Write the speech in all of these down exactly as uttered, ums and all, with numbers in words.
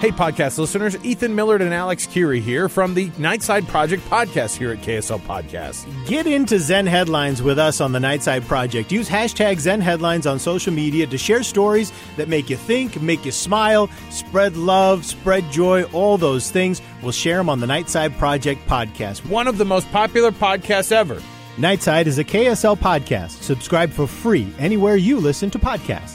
Hey, podcast listeners, Ethan Millard and Alex Curie here from the Nightside Project Podcast here at K S L Podcast. Get into Zen Headlines with us on the Nightside Project. Use hashtag Zen Headlines on social media to share stories that make you think, make you smile, spread love, spread joy, all those things. We'll share them on the Nightside Project Podcast. One of the most popular podcasts ever. Nightside is a K S L podcast. Subscribe for free anywhere you listen to podcasts.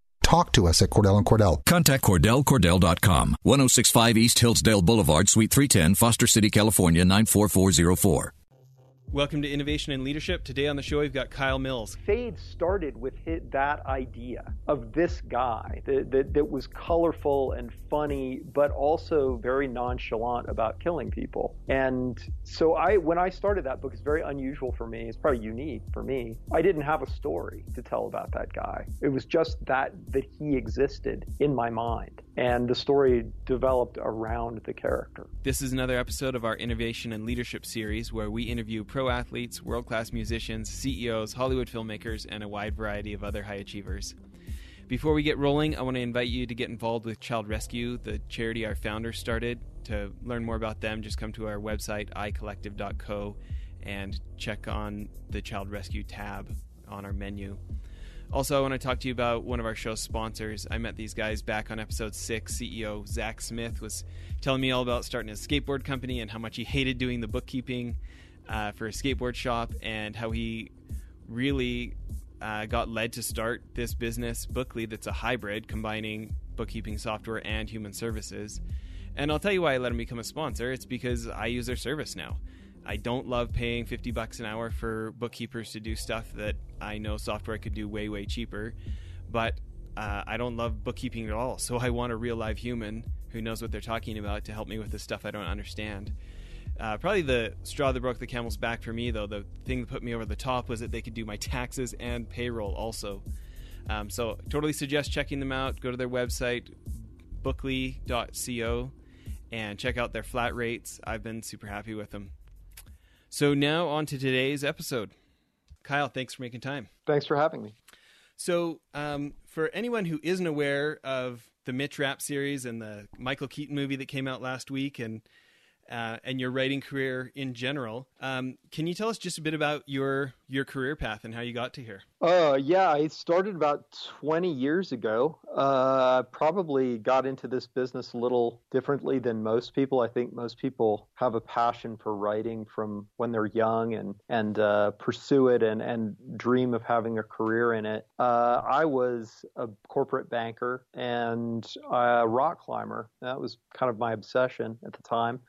talk to us at Cordell and Cordell. Contact Cordell Cordell dot com, ten sixty-five East Hillsdale Boulevard, Suite three ten, Foster City, California, nine four four zero four. Welcome to Innovation and Leadership. Today on the show, we've got Kyle Mills. Fade started with his, that idea of this guy that, that, that was colorful and funny, but also very nonchalant about killing people. And so I, when I started that book, it's very unusual for me. It's probably unique for me. I didn't have a story to tell about that guy. It was just that, that he existed in my mind. And the story developed around the character. This is another episode of our Innovation and Leadership series, where we interview pro athletes, world-class musicians, C E Os, Hollywood filmmakers, and a wide variety of other high achievers. Before we get rolling, I want to invite you to get involved with Child Rescue, the charity our founder started. To learn more about them, just come to our website, i collective dot co, and check on the Child Rescue tab on our menu. Also, I want to talk to you about one of our show's sponsors. I met these guys back on episode six. C E O Zach Smith was telling me all about starting a skateboard company and how much he hated doing the bookkeeping uh, for a skateboard shop, and how he really uh, got led to start this business, Bookly, that's a hybrid combining bookkeeping software and human services. And I'll tell you why I let him become a sponsor. It's because I use their service now. I don't love paying fifty bucks an hour for bookkeepers to do stuff that I know software could do way, way cheaper, but uh, I don't love bookkeeping at all. So I want a real live human who knows what they're talking about to help me with the stuff I don't understand. Uh, probably the straw that broke the camel's back for me, though, the thing that put me over the top, was that they could do my taxes and payroll also. Um, so totally suggest checking them out. Go to their website, bookly dot co, and check out their flat rates. I've been super happy with them. So now on to today's episode. Kyle, thanks for making time. Thanks for having me. So um, for anyone who isn't aware of the Mitch Rapp series and the Michael Keaton movie that came out last week, and uh, and your writing career in general, um, can you tell us just a bit about your your career path and how you got to here? Uh, yeah, I started about twenty years ago. Uh, probably got into this business a little differently than most people. I think most people have a passion for writing from when they're young, and and uh, pursue it and, and dream of having a career in it. Uh, I was a corporate banker and a rock climber. That was kind of my obsession at the time.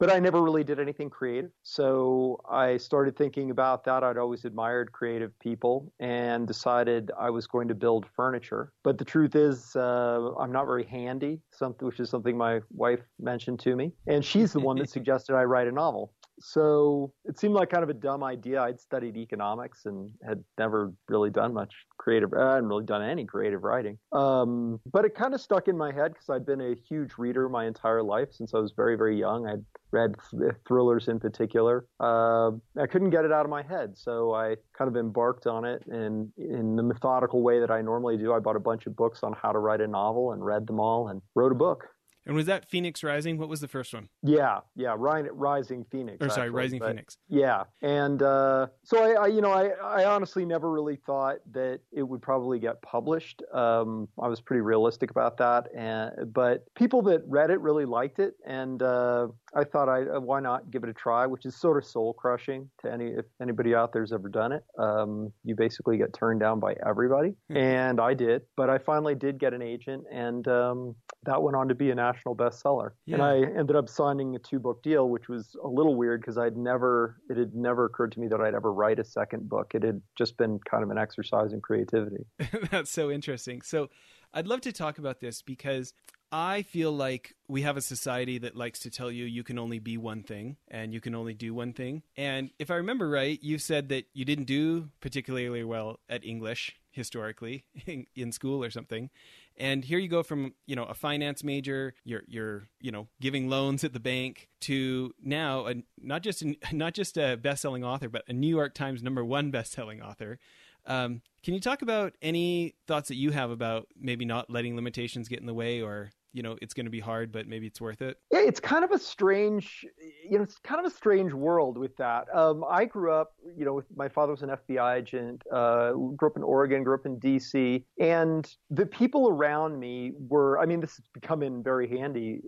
But I never really did anything creative. So I started thinking about that. I'd always admired creative people and decided I was going to build furniture. But the truth is, uh, I'm not very handy, something, which is something my wife mentioned to me. And she's the one that suggested I write a novel. So it seemed like kind of a dumb idea. I'd studied economics and had never really done much creative. I hadn't really done any creative writing. Um, but it kind of stuck in my head because I'd been a huge reader my entire life since I was very, very young. I'd read th- thrillers in particular. Uh, I couldn't get it out of my head. So I kind of embarked on it in, in the methodical way that I normally do. I bought a bunch of books on how to write a novel and read them all and wrote a book. And was that Phoenix Rising? What was the first one? Yeah, yeah, Rising Phoenix. Or sorry, actually, Rising but, Phoenix. Yeah, and uh, so I, I, you know, I, I honestly never really thought that it would probably get published. Um, I was pretty realistic about that, and but people that read it really liked it, and uh, I thought, I why not give it a try? Which is sort of soul crushing to any if anybody out there's ever done it. Um, you basically get turned down by everybody, and I did, but I finally did get an agent, and um, that went on to be an national bestseller. Yeah. And I ended up signing a two-book deal, which was a little weird because I'd never, it had never occurred to me that I'd ever write a second book. It had just been kind of an exercise in creativity. That's so interesting. So I'd love to talk about this because I feel like we have a society that likes to tell you you can only be one thing and you can only do one thing. And if I remember right, you said that you didn't do particularly well at English historically in, in school or something. And here you go from, you know, a finance major, you're, you're, you know, giving loans at the bank to now a, not just a, not just a best-selling author, but a New York Times number one best-selling author. Um, can you talk about any thoughts that you have about maybe not letting limitations get in the way, or, you know, it's going to be hard, but maybe it's worth it? Yeah, it's kind of a strange, you know, it's kind of a strange world with that. Um, I grew up, you know, with, my father was an F B I agent, uh, grew up in Oregon, grew up in D C, and the people around me were, I mean, this has become in very handy.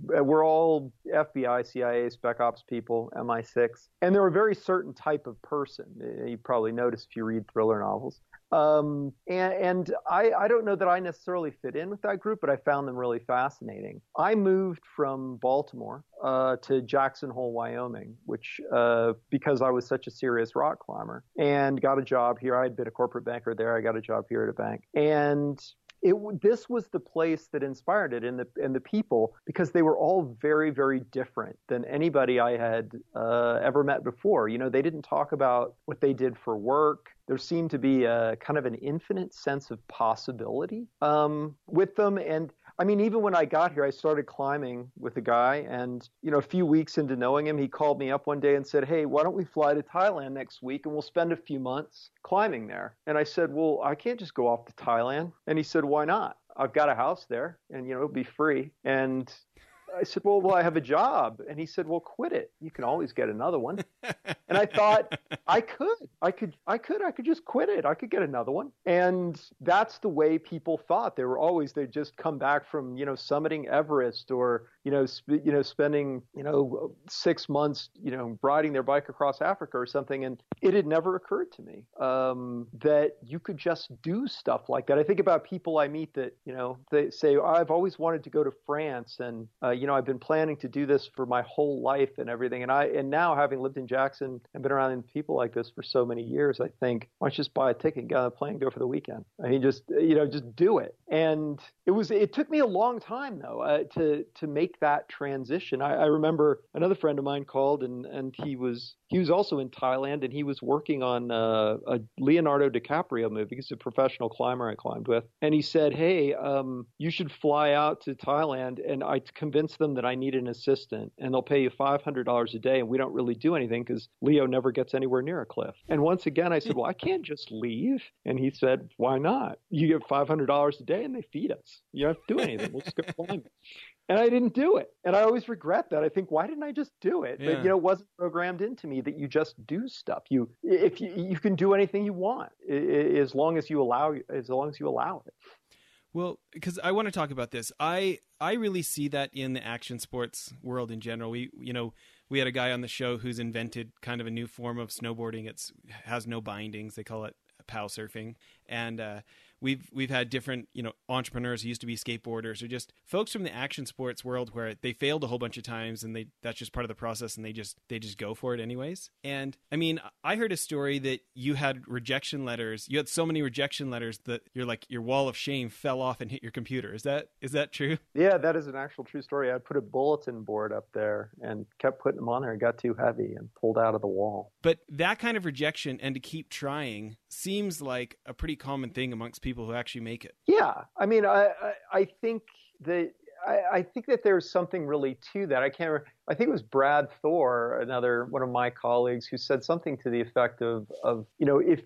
We're all F B I, C I A, Spec Ops people, M I six, and they're a very certain type of person. You probably notice if you read thriller novels. Um, and, and I, I don't know that I necessarily fit in with that group, but I found them really fascinating. I moved from Baltimore uh, to Jackson Hole, Wyoming, which, uh, because I was such a serious rock climber, and got a job here. I had been a corporate banker there. I got a job here at a bank, and it, this was the place that inspired it, and the and the people, because they were all very, very different than anybody I had uh, ever met before. You know, they didn't talk about what they did for work. There seemed to be a kind of an infinite sense of possibility um, with them. And I mean, even when I got here, I started climbing with a guy, and, you know, a few weeks into knowing him, he called me up one day and said, "Hey, why don't we fly to Thailand next week and we'll spend a few months climbing there?" And I said, "Well, I can't just go off to Thailand." And he said, "Why not? I've got a house there and, you know, it'll be free." And I said, well, well, I have a job. And he said, "Well, quit it. You can always get another one." And I thought, I could, I could, I could, I could just quit it. I could get another one. And that's the way people thought. They were always, they'd just come back from, you know, summiting Everest, or, you know, sp- you know, spending, you know, six months, you know, riding their bike across Africa or something. And it had never occurred to me um, that you could just do stuff like that. I think about people I meet that, you know, they say, "I've always wanted to go to France, and, uh, you know, I've been planning to do this for my whole life," and everything. And I, and now having lived in Jackson and been around people like this for so many years, I think, why don't you just buy a ticket, get on a plane, go for the weekend? I mean, just, you know, just do it. And it was, it took me a long time though, uh, to, to make that transition. I, I remember another friend of mine called, and, and he was, he was also in Thailand, and he was working on uh, a Leonardo DiCaprio movie. He's a professional climber I climbed with. And he said, "Hey, um, you should fly out to Thailand, and I convinced them that I need an assistant, and they'll pay you five hundred dollars a day, and we don't really do anything because Leo never gets anywhere near a cliff." And once again, I said, "Well, I can't just leave." And he said, "Why not? You get five hundred dollars a day, and they feed us. You don't have to do anything. We'll just go climb it." And I didn't do it. And I always regret that. I think, why didn't I just do it? Yeah. But, you know, it wasn't programmed into me that you just do stuff. You, if you, you can do anything you want, as long as you allow, as long as you allow it. Well, because I want to talk about this. I, I really see that in the action sports world in general. We, you know, we had a guy on the show who's invented kind of a new form of snowboarding. It's has no bindings. They call it pow surfing. And, uh, we've, we've had different, you know, entrepreneurs who used to be skateboarders, or just folks from the action sports world where they failed a whole bunch of times, and they, that's just part of the process. And they just, they just go for it anyways. And I mean, I heard a story that you had rejection letters. You had so many rejection letters that you're like, your wall of shame fell off and hit your computer. Is that, is that true? Yeah, that is an actual true story. I put a bulletin board up there and kept putting them on there, and got too heavy and pulled out of the wall. But that kind of rejection, and to keep trying, seems like a pretty common thing amongst people who actually make it. Yeah. I mean, I, I, I think that I, I think that there's something really to that. I can't remember. I think it was Brad Thor, another one of my colleagues, who said something to the effect of, of, you know, if,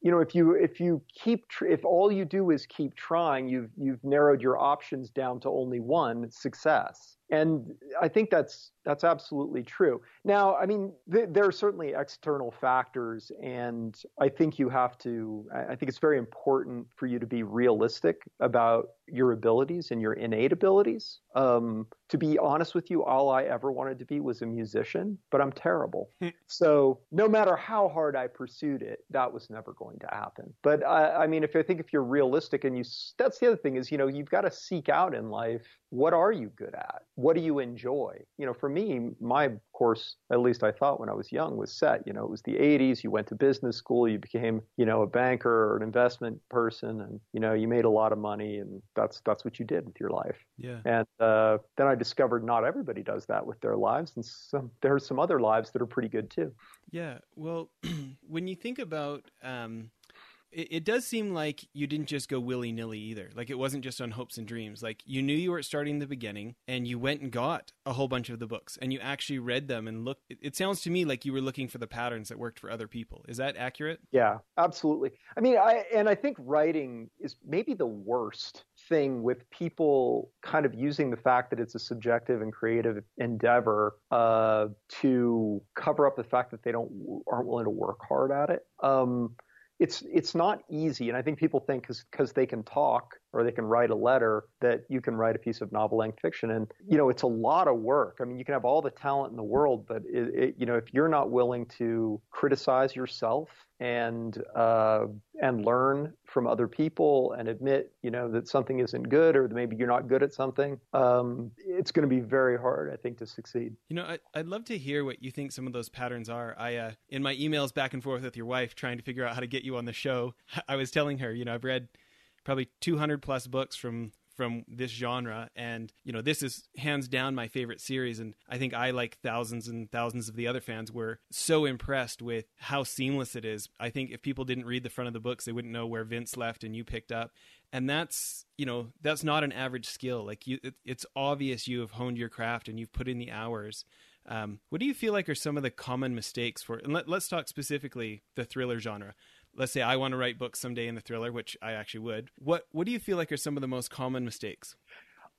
you know, if you, if you keep, tr- if all you do is keep trying, you've, you've narrowed your options down to only one: success. And I think that's, that's absolutely true. Now, I mean, th- there are certainly external factors, and I think you have to, I think it's very important for you to be realistic about your abilities and your innate abilities. Um, to be honest with you, all I ever wanted to be was a musician, but I'm terrible. So no matter how hard I pursued it, that was never going to happen. But I, I mean, if I think if you're realistic, and you, that's the other thing is, you know, you've got to seek out in life, what are you good at? what do you enjoy? You know, for me, my course, at least I thought when I was young, was set. You know, it was the eighties. You went to business school. You became, you know, a banker or an investment person. And, you know, you made a lot of money. And that's that's what you did with your life. Yeah. And uh, then I discovered not everybody does that with their lives. And some, there are some other lives that are pretty good, too. Yeah. Well, when you think about um... – It, it does seem like you didn't just go willy-nilly either. Like it wasn't just on hopes and dreams. Like you knew you were starting the beginning and you went and got a whole bunch of the books and you actually read them and looked. It, it sounds to me like you were looking for the patterns that worked for other people. Is that accurate? Yeah, absolutely. I mean, I and I think writing is maybe the worst thing with people kind of using the fact that it's a subjective and creative endeavor uh, to cover up the fact that they don't aren't willing to work hard at it. Um, It's it's not easy, and I think people think because they can talk or they can write a letter that you can write a piece of novel-length fiction. And, you know, it's a lot of work. I mean, you can have all the talent in the world, but, it, it, you know, if you're not willing to criticize yourself and uh, and learn from other people and admit, you know, that something isn't good or maybe you're not good at something, um, it's going to be very hard, I think, to succeed. You know, I, I'd love to hear what you think some of those patterns are. I uh, in my emails back and forth with your wife trying to figure out how to get you on the show, I was telling her, you know, I've read probably two hundred plus books from from this genre. And, you know, this is hands down my favorite series. And I think I, like thousands and thousands of the other fans, were so impressed with how seamless it is. I think if people didn't read the front of the books, they wouldn't know where Vince left and you picked up. And that's, you know, that's not an average skill. Like you, it, it's obvious you have honed your craft and you've put in the hours. Um, what do you feel like are some of the common mistakes for, and let, let's talk specifically the thriller genre. Let's say I want to write books someday in the thriller, which I actually would. What what do you feel like are some of the most common mistakes?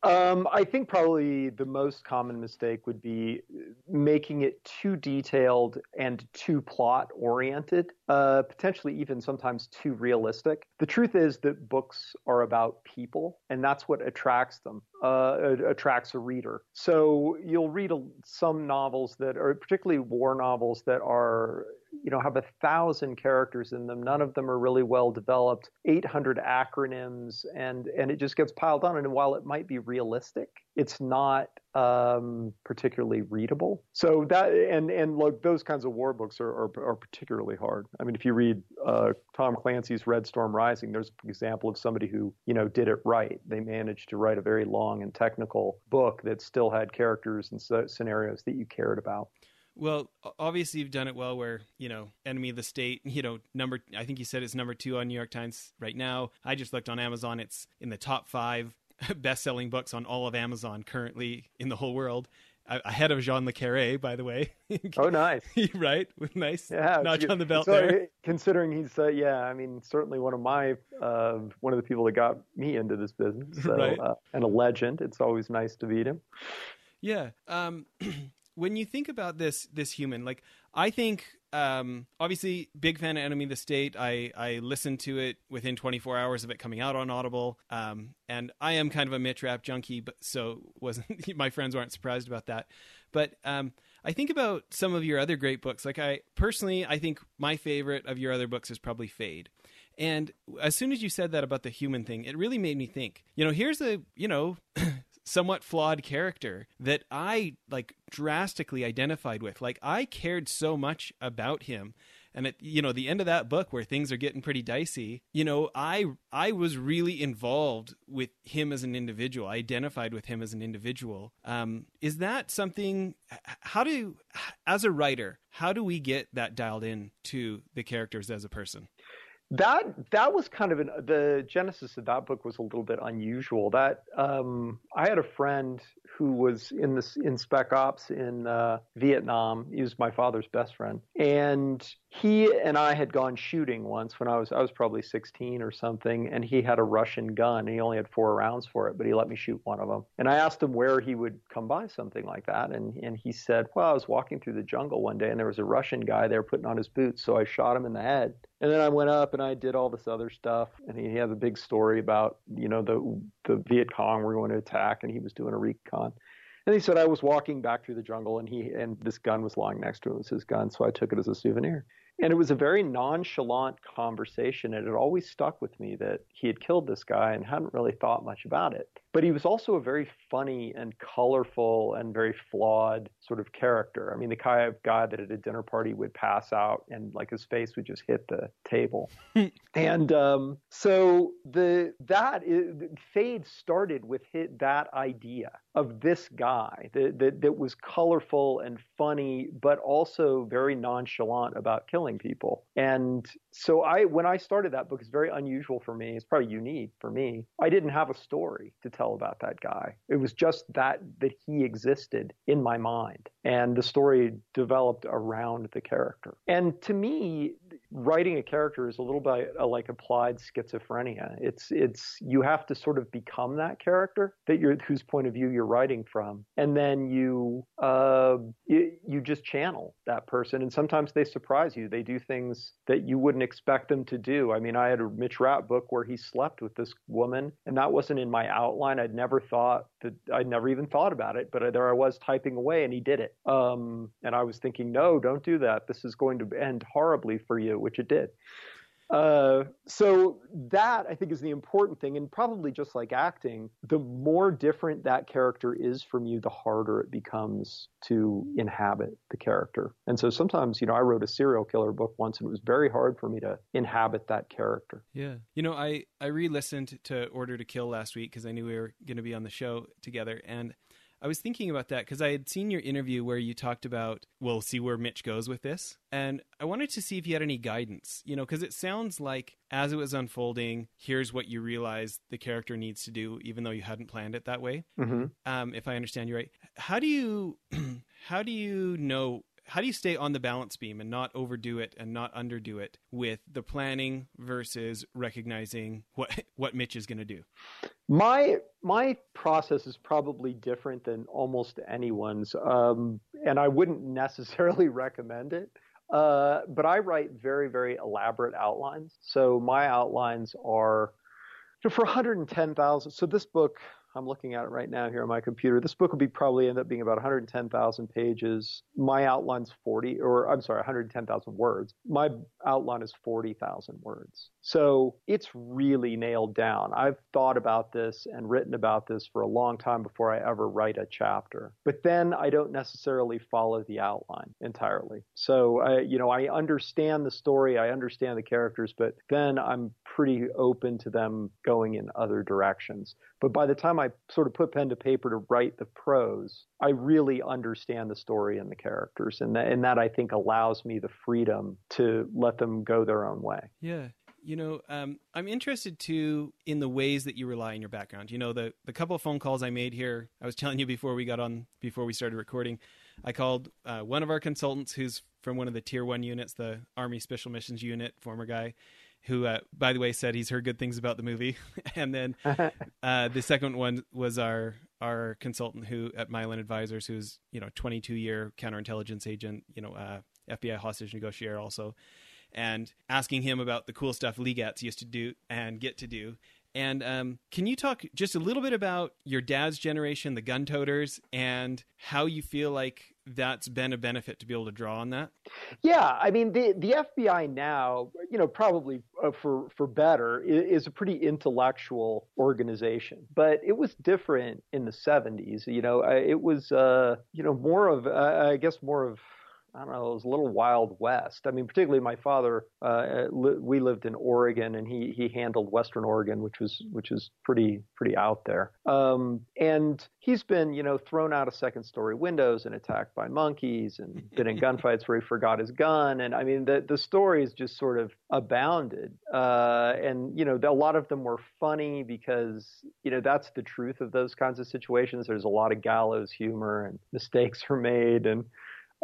Um, I think probably the most common mistake would be making it too detailed and too plot-oriented, uh, potentially even sometimes too realistic. The truth is that books are about people, and that's what attracts them, uh, attracts a reader. So you'll read a, some novels that are, particularly war novels, that are... you know, have a thousand characters in them. None of them are really well developed, eight hundred acronyms, and, and it just gets piled on. And while it might be realistic, it's not um, particularly readable. So that, and, and look, those kinds of war books are, are, are particularly hard. I mean, if you read uh, Tom Clancy's Red Storm Rising, there's an example of somebody who, you know, did it right. They managed to write a very long and technical book that still had characters and so, scenarios that you cared about. Well, obviously you've done it well where, you know, Enemy of the State, you know, number, I think you said it's number two on New York Times right now. I just looked on Amazon. It's in the top five best-selling books on all of Amazon currently in the whole world. Ahead of Jean Le Carré, by the way. Oh, nice. Right? Nice yeah, notch on the belt so, there. Considering he's, uh, yeah, I mean, certainly one of my, uh, one of the people that got me into this business. So, right. uh, and a legend. It's always nice to meet him. Yeah. Um When you think about this, this human, like I think, um, obviously big fan of Enemy of the State. I, I listened to it within twenty-four hours of it coming out on Audible. Um, and I am kind of a Mitch Rapp junkie, but so wasn't, my friends weren't surprised about that. But, um, I think about some of your other great books. Like I personally, I think my favorite of your other books is probably Fade. And as soon as you said that about the human thing, it really made me think, you know, here's a, you know, somewhat flawed character that I like drastically identified with. Like I cared so much about him. And at, you know, the end of that book where things are getting pretty dicey, you know, I, I was really involved with him as an individual. I identified with him as an individual. Um, is that something, how do, as a writer, how do we get that dialed in to the characters as a person? That that was kind of an, the genesis of that book was a little bit unusual. That um, I had a friend who was in this in Spec Ops in uh, Vietnam. He was my father's best friend, and he and I had gone shooting once when I was I was probably sixteen or something. And he had a Russian gun. And he only had four rounds for it, but he let me shoot one of them. And I asked him where he would come by something like that, and and he said, "Well, I was walking through the jungle one day, and there was a Russian guy there putting on his boots, so I shot him in the head." And then I went up and I did all this other stuff. And he had a big story about, you know, the the Viet Cong were going to attack and he was doing a recon. And he said, I was walking back through the jungle and he and this gun was lying next to him. It was his gun. So I took it as a souvenir. And it was a very nonchalant conversation. And it always stuck with me that he had killed this guy and hadn't really thought much about it. But he was also a very funny and colorful and very flawed sort of character. I mean, the kind of guy that at a dinner party would pass out and like his face would just hit the table. and um, so the that is, Fade started with hit that idea of this guy that, that that was colorful and funny, but also very nonchalant about killing people. And so I, when I started that book, it's very unusual for me. It's probably unique for me. I didn't have a story to tell. tell about that guy. It was just that that he existed in my mind, and the story developed around the character. And to me, writing a character is a little bit like applied schizophrenia. It's it's you have to sort of become that character that you're whose point of view you're writing from, and then you uh you, you just channel that person. And sometimes they surprise you. They do things that you wouldn't expect them to do. I mean, I had a Mitch Rapp book where he slept with this woman, and that wasn't in my outline. I'd never thought that I'd never even thought about it, but there I was typing away and he did it. Um, and I was thinking, no, don't do that. This is going to end horribly for you, which it did. Uh, so that I think is the important thing. And probably just like acting, the more different that character is from you, the harder it becomes to inhabit the character. And so sometimes, you know, I wrote a serial killer book once and it was very hard for me to inhabit that character. Yeah. You know, I, I re-listened to Order to Kill last week because I knew we were going to be on the show together. And I was thinking about that because I had seen your interview where you talked about, we'll see where Mitch goes with this. And I wanted to see if you had any guidance, you know, because it sounds like as it was unfolding, here's what you realize the character needs to do, even though you hadn't planned it that way. Mm-hmm. Um, if I understand you right, how do you, how do you know, how do you stay on the balance beam and not overdo it and not underdo it with the planning versus recognizing what, what Mitch is going to do? My my process is probably different than almost anyone's, um, and I wouldn't necessarily recommend it. Uh, but I write very, very elaborate outlines. So my outlines are for one hundred ten thousand. So this book, I'm looking at it right now here on my computer. This book will be probably end up being about one hundred ten thousand pages. My outline's forty, or I'm sorry, one hundred ten thousand words. My outline is forty thousand words. So it's really nailed down. I've thought about this and written about this for a long time before I ever write a chapter. But then I don't necessarily follow the outline entirely. So, I, you know, I understand the story. I understand the characters, but then I'm pretty open to them going in other directions. But by the time I sort of put pen to paper to write the prose, I really understand the story and the characters. And that, and that I think allows me the freedom to let them go their own way. Yeah. You know, um, I'm interested, too, in the ways that you rely on your background. You know, the, the couple of phone calls I made here, I was telling you before we got on, before we started recording, I called uh, one of our consultants who's from one of the tier one units, the Army Special Missions Unit, former guy, who, uh, by the way, said he's heard good things about the movie. And then uh, the second one was our our consultant who at Mylan Advisors, who's, you know, twenty-two year counterintelligence agent, you know, uh, F B I hostage negotiator also. And asking him about the cool stuff Lee Gats used to do and get to do. And um, can you talk just a little bit about your dad's generation, the gun toters, and how you feel like that's been a benefit to be able to draw on that? Yeah. I mean, the, the F B I now, you know, probably uh, for, for better, is, is a pretty intellectual organization, but it was different in the seventies. You know, it was, uh, you know, more of, uh, I guess more of, I don't know, it was a little Wild West. I mean, particularly my father, uh, li- we lived in Oregon and he, he handled Western Oregon, which was, which is pretty, pretty out there. Um, and he's been, you know, thrown out of second story windows and attacked by monkeys and been in gunfights where he forgot his gun. And I mean, the, the stories just sort of abounded. Uh, and, you know, a lot of them were funny because, you know, that's the truth of those kinds of situations. There's a lot of gallows humor and mistakes are made, and,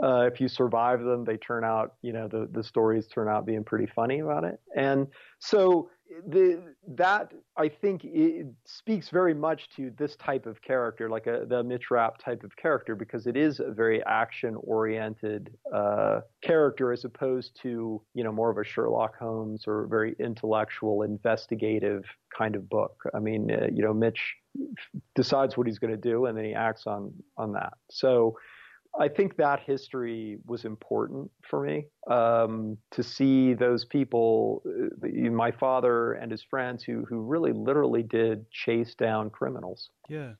Uh, if you survive them, they turn out, you know, the, the stories turn out being pretty funny about it. And so the that, I think, it speaks very much to this type of character, like a, the Mitch Rapp type of character, because it is a very action-oriented uh, character as opposed to, you know, more of a Sherlock Holmes or very intellectual, investigative kind of book. I mean, uh, you know, Mitch decides what he's going to do, and then he acts on on that. So I think that history was important for me, um, to see those people, my father and his friends, who who really literally did chase down criminals. Yeah.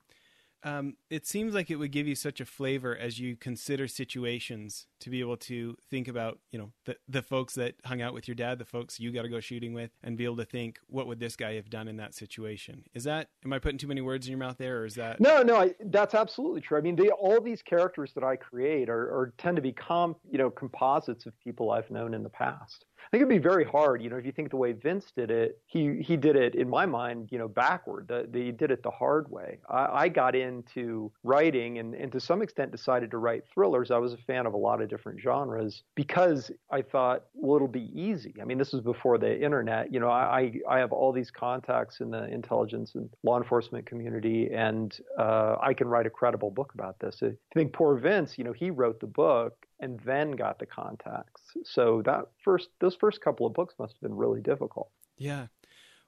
Um, it seems like it would give you such a flavor as you consider situations to be able to think about, you know, the, the folks that hung out with your dad, the folks you got to go shooting with, and be able to think, what would this guy have done in that situation? Is that, am I putting too many words in your mouth there, or is that? No, no, I, that's absolutely true. I mean, they, all these characters that I create are, are tend to be, com, you know, composites of people I've known in the past. I think it'd be very hard, you know, if you think the way Vince did it, he, he did it, in my mind, you know, backward. The, the, he did it the hard way. I, I got into writing and, and to some extent decided to write thrillers. I was a fan of a lot of different genres because I thought, well, it'll be easy. I mean, this was before the internet. You know, I, I have all these contacts in the intelligence and law enforcement community, and uh, I can write a credible book about this. I think poor Vince, you know, he wrote the book and then got the contacts. So that first, those first couple of books must have been really difficult. Yeah.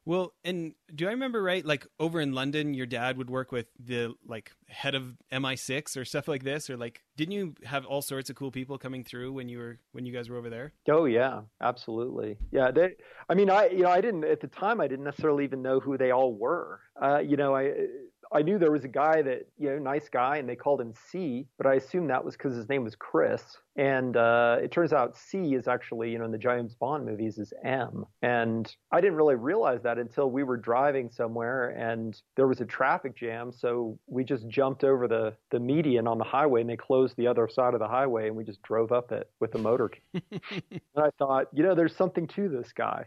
Well, and do I remember right, like over in London, your dad would work with the like head of M I six or stuff like this, or like, didn't you have all sorts of cool people coming through when you were, when you guys were over there? Oh yeah, absolutely. Yeah. They, I mean, I, you know, I didn't, at the time, I didn't necessarily even know who they all were. Uh, you know, I, I knew there was a guy that, you know, nice guy, and they called him C, but I assumed that was because his name was Chris. And uh, it turns out C is actually, you know, in the James Bond movies is M. And I didn't really realize that until we were driving somewhere and there was a traffic jam. So we just jumped over the, the median on the highway, and they closed the other side of the highway, and we just drove up it with a motorcade. And I thought, you know, there's something to this guy.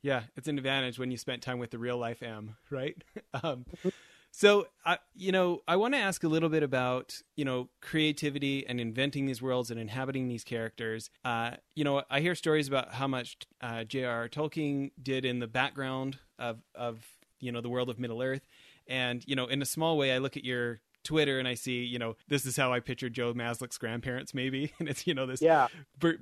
Yeah, it's an advantage when you spent time with the real life M, right? um So, I, you know, I want to ask a little bit about, you know, creativity and inventing these worlds and inhabiting these characters. Uh, you know, I hear stories about how much uh, J R R Tolkien did in the background of, of, you know, the world of Middle Earth. And, you know, in a small way, I look at your Twitter and I see, you know, this is how I picture Joe Maslick's grandparents, maybe. And it's, you know, this yeah.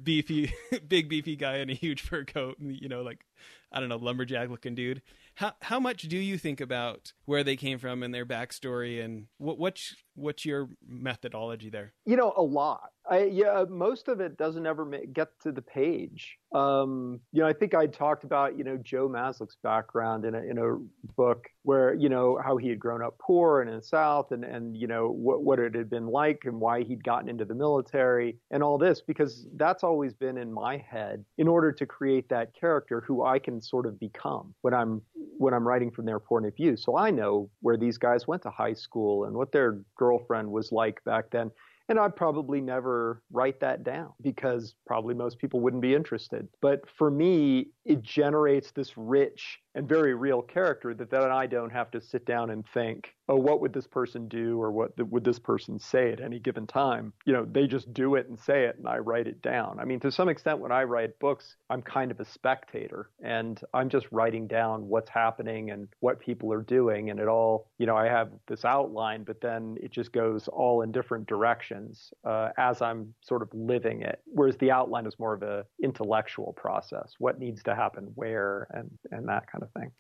beefy, big beefy guy in a huge fur coat and, you know, like, I don't know, lumberjack looking dude. How how much do you think about where they came from and their backstory, and what what's what's your methodology there? You know, a lot. I, yeah, most of it doesn't ever make, get to the page. Um, you know, I think I talked about, you know, Joe Maslick's background in a, in a book where, you know, how he had grown up poor and in the South, and, and you know, what, what it had been like and why he'd gotten into the military and all this, because that's always been in my head in order to create that character who I can sort of become when I'm when I'm writing from their point of view. So I know where these guys went to high school and what their girlfriend was like back then. And I'd probably never write that down because probably most people wouldn't be interested. But for me, it generates this rich and very real character that then I don't have to sit down and think, oh, what would this person do, or what would this person say at any given time? You know, they just do it and say it, and I write it down. I mean, to some extent, when I write books, I'm kind of a spectator, and I'm just writing down what's happening and what people are doing, and it all, you know, I have this outline, but then it just goes all in different directions uh, as I'm sort of living it, whereas the outline is more of an intellectual process, what needs to happen where, and, and that kind of thing.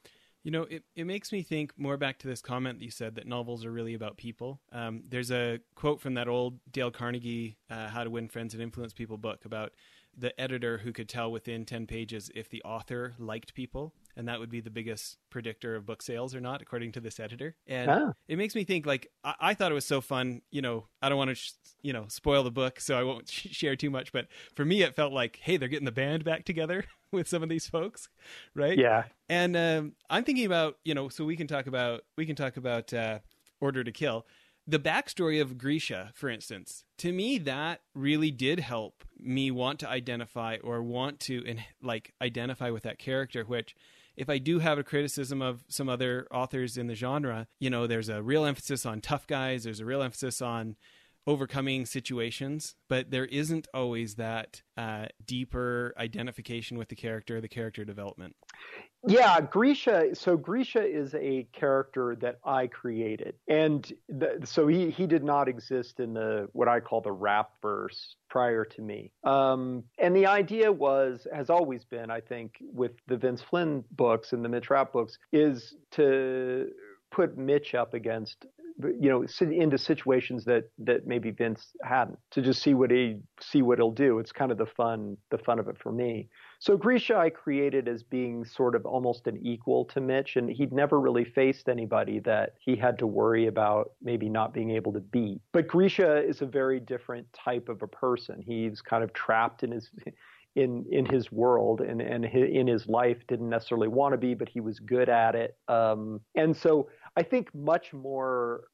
You know, it, it makes me think more back to this comment that you said that novels are really about people. Um, there's a quote from that old Dale Carnegie, uh, How to Win Friends and Influence People book about the editor who could tell within ten pages if the author liked people. And that would be the biggest predictor of book sales or not, according to this editor. And ah. It makes me think, like, I-, I thought it was so fun. You know, I don't want to, sh- you know, spoil the book, so I won't sh- share too much. But for me, it felt like, hey, they're getting the band back together with some of these folks, right? Yeah. And um, I'm thinking about, you know, so we can talk about, we can talk about uh, Order to Kill. The backstory of Grisha, for instance, to me, that really did help me want to identify or want to and like identify with that character, which if I do have a criticism of some other authors in the genre, you know, there's a real emphasis on tough guys. There's a real emphasis on overcoming situations, but there isn't always that uh, deeper identification with the character, the character development. Yeah, Grisha. So Grisha is a character that I created. And the, so he, he did not exist in the what I call the rap verse prior to me. Um, and the idea was, has always been, I think, with the Vince Flynn books and the Mitch Rapp books, is to put Mitch up against you know, into situations that, that maybe Vince hadn't, to just see what he, see what he'll do. It's kind of the fun, the fun of it for me. So Grisha I created as being sort of almost an equal to Mitch, and he'd never really faced anybody that he had to worry about maybe not being able to beat. But Grisha is a very different type of a person. He's kind of trapped in his, in, in his world and, and his, in his life, didn't necessarily want to be, but he was good at it. Um, and so I think much more,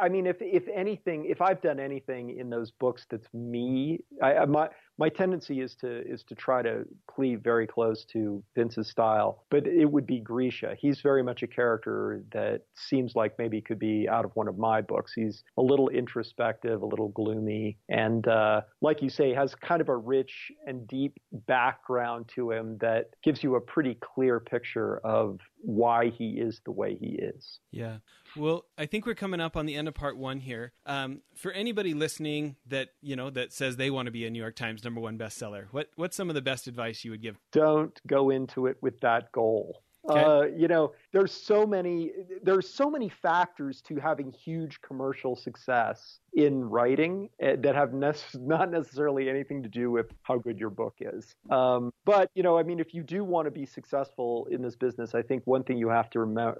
I mean, if if anything, if I've done anything in those books that's me, I, my my tendency is to is to try to cleave very close to Vince's style, but it would be Grisha. He's very much a character that seems like maybe could be out of one of my books. He's a little introspective, a little gloomy, and uh, like you say, has kind of a rich and deep background to him that gives you a pretty clear picture of why he is the way he is. Yeah. Yeah. Well, I think we're coming up on the end of part one here. Um, for anybody listening that, you know, that says they want to be a New York Times number one bestseller, what, what's some of the best advice you would give? Don't go into it with that goal. Okay. Uh, you know, there's so many, there's so many factors to having huge commercial success in writing that have ne- not necessarily anything to do with how good your book is. Um, but, you know, I mean, if you do want to be successful in this business, I think one thing you have to rem-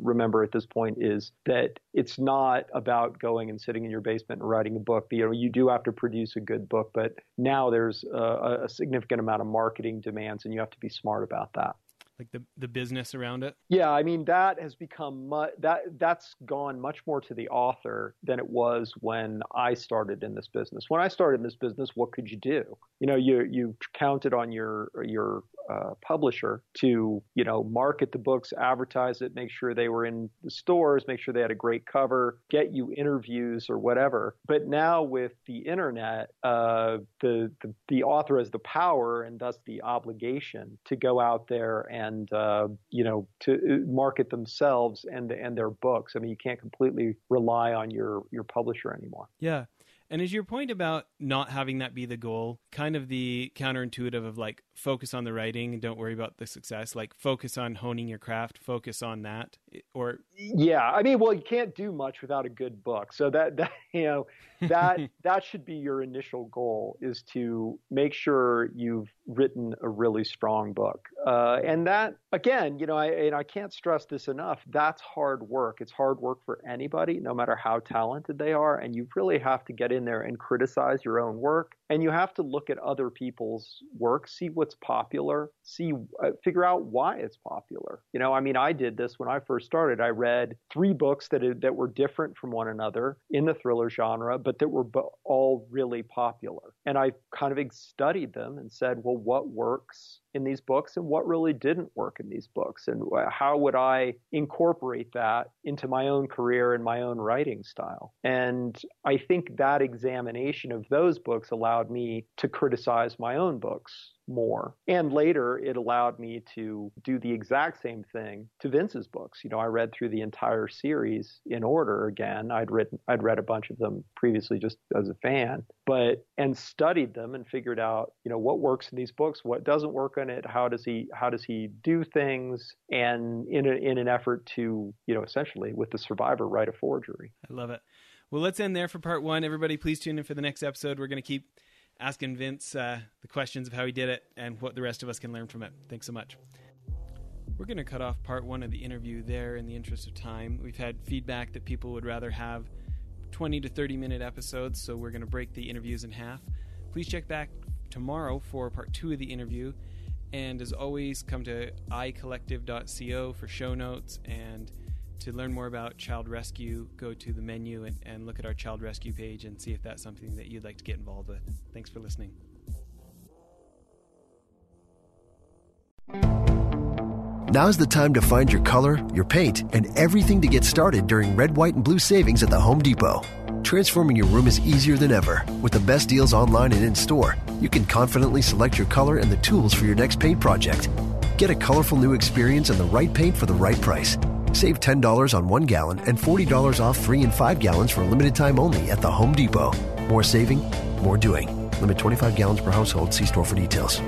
remember at this point is that it's not about going and sitting in your basement and writing a book. You know, you do have to produce a good book, but now there's a, a significant amount of marketing demands, and you have to be smart about that. Like the, the business around it? Yeah, I mean, that has become mu- that that's gone much more to the author than it was when I started in this business. When I started in this business, what could you do? You know, you you counted on your your uh, publisher to, you know, market the books, advertise it, make sure they were in the stores, make sure they had a great cover, get you interviews or whatever. But now with the internet, uh, the, the the author has the power and thus the obligation to go out there and and, uh, you know, to market themselves and and their books. I mean, you can't completely rely on your, your publisher anymore. Yeah. And is your point about not having that be the goal kind of the counterintuitive of like focus on the writing and don't worry about the success, like focus on honing your craft, focus on that? Or yeah, I mean, well, you can't do much without a good book. So that, that you know, that that should be your initial goal, is to make sure you've written a really strong book. Uh, and that, again, you know, I, and I can't stress this enough, that's hard work. It's hard work for anybody, no matter how talented they are. And you really have to get in there and criticize your own work. And you have to look at other people's work, see what's popular, see, uh, figure out why it's popular. You know, I mean, I did this when I first started. I read three books that that were different from one another in the thriller genre, but that were bo- all really popular. And I kind of studied them and said, well, what works in these books and what really didn't work in these books? And how would I incorporate that into my own career and my own writing style? And I think that examination of those books allowed me to criticize my own books more. And later, it allowed me to do the exact same thing to Vince's books. You know, I read through the entire series in order again. I'd written, I'd read a bunch of them previously just as a fan, but, and studied them and figured out, you know, what works in these books, what doesn't work in it, how does he, how does he do things, and in, a, in an effort to, you know, essentially with the survivor, write a forgery. I love it. Well, let's end there for part one. Everybody, please tune in for the next episode. We're going to keep asking Vince uh, the questions of how he did it and what the rest of us can learn from it. Thanks so much. We're going to cut off part one of the interview there in the interest of time. We've had feedback that people would rather have twenty to thirty minute episodes, so we're going to break the interviews in half. Please check back tomorrow for part two of the interview. And as always, come to i collective dot co for show notes. And to learn more about Child Rescue, go to the menu and, and look at our Child Rescue page and see if that's something that you'd like to get involved with. Thanks for listening. Now's the time to find your color, your paint, and everything to get started during Red, White, and Blue Savings at the Home Depot. Transforming your room is easier than ever. With the best deals online and in-store, you can confidently select your color and the tools for your next paint project. Get a colorful new experience and the right paint for the right price. Save ten dollars on one gallon and forty dollars off three and five gallons for a limited time only at the Home Depot. More saving, more doing. Limit twenty-five gallons per household. See store for details.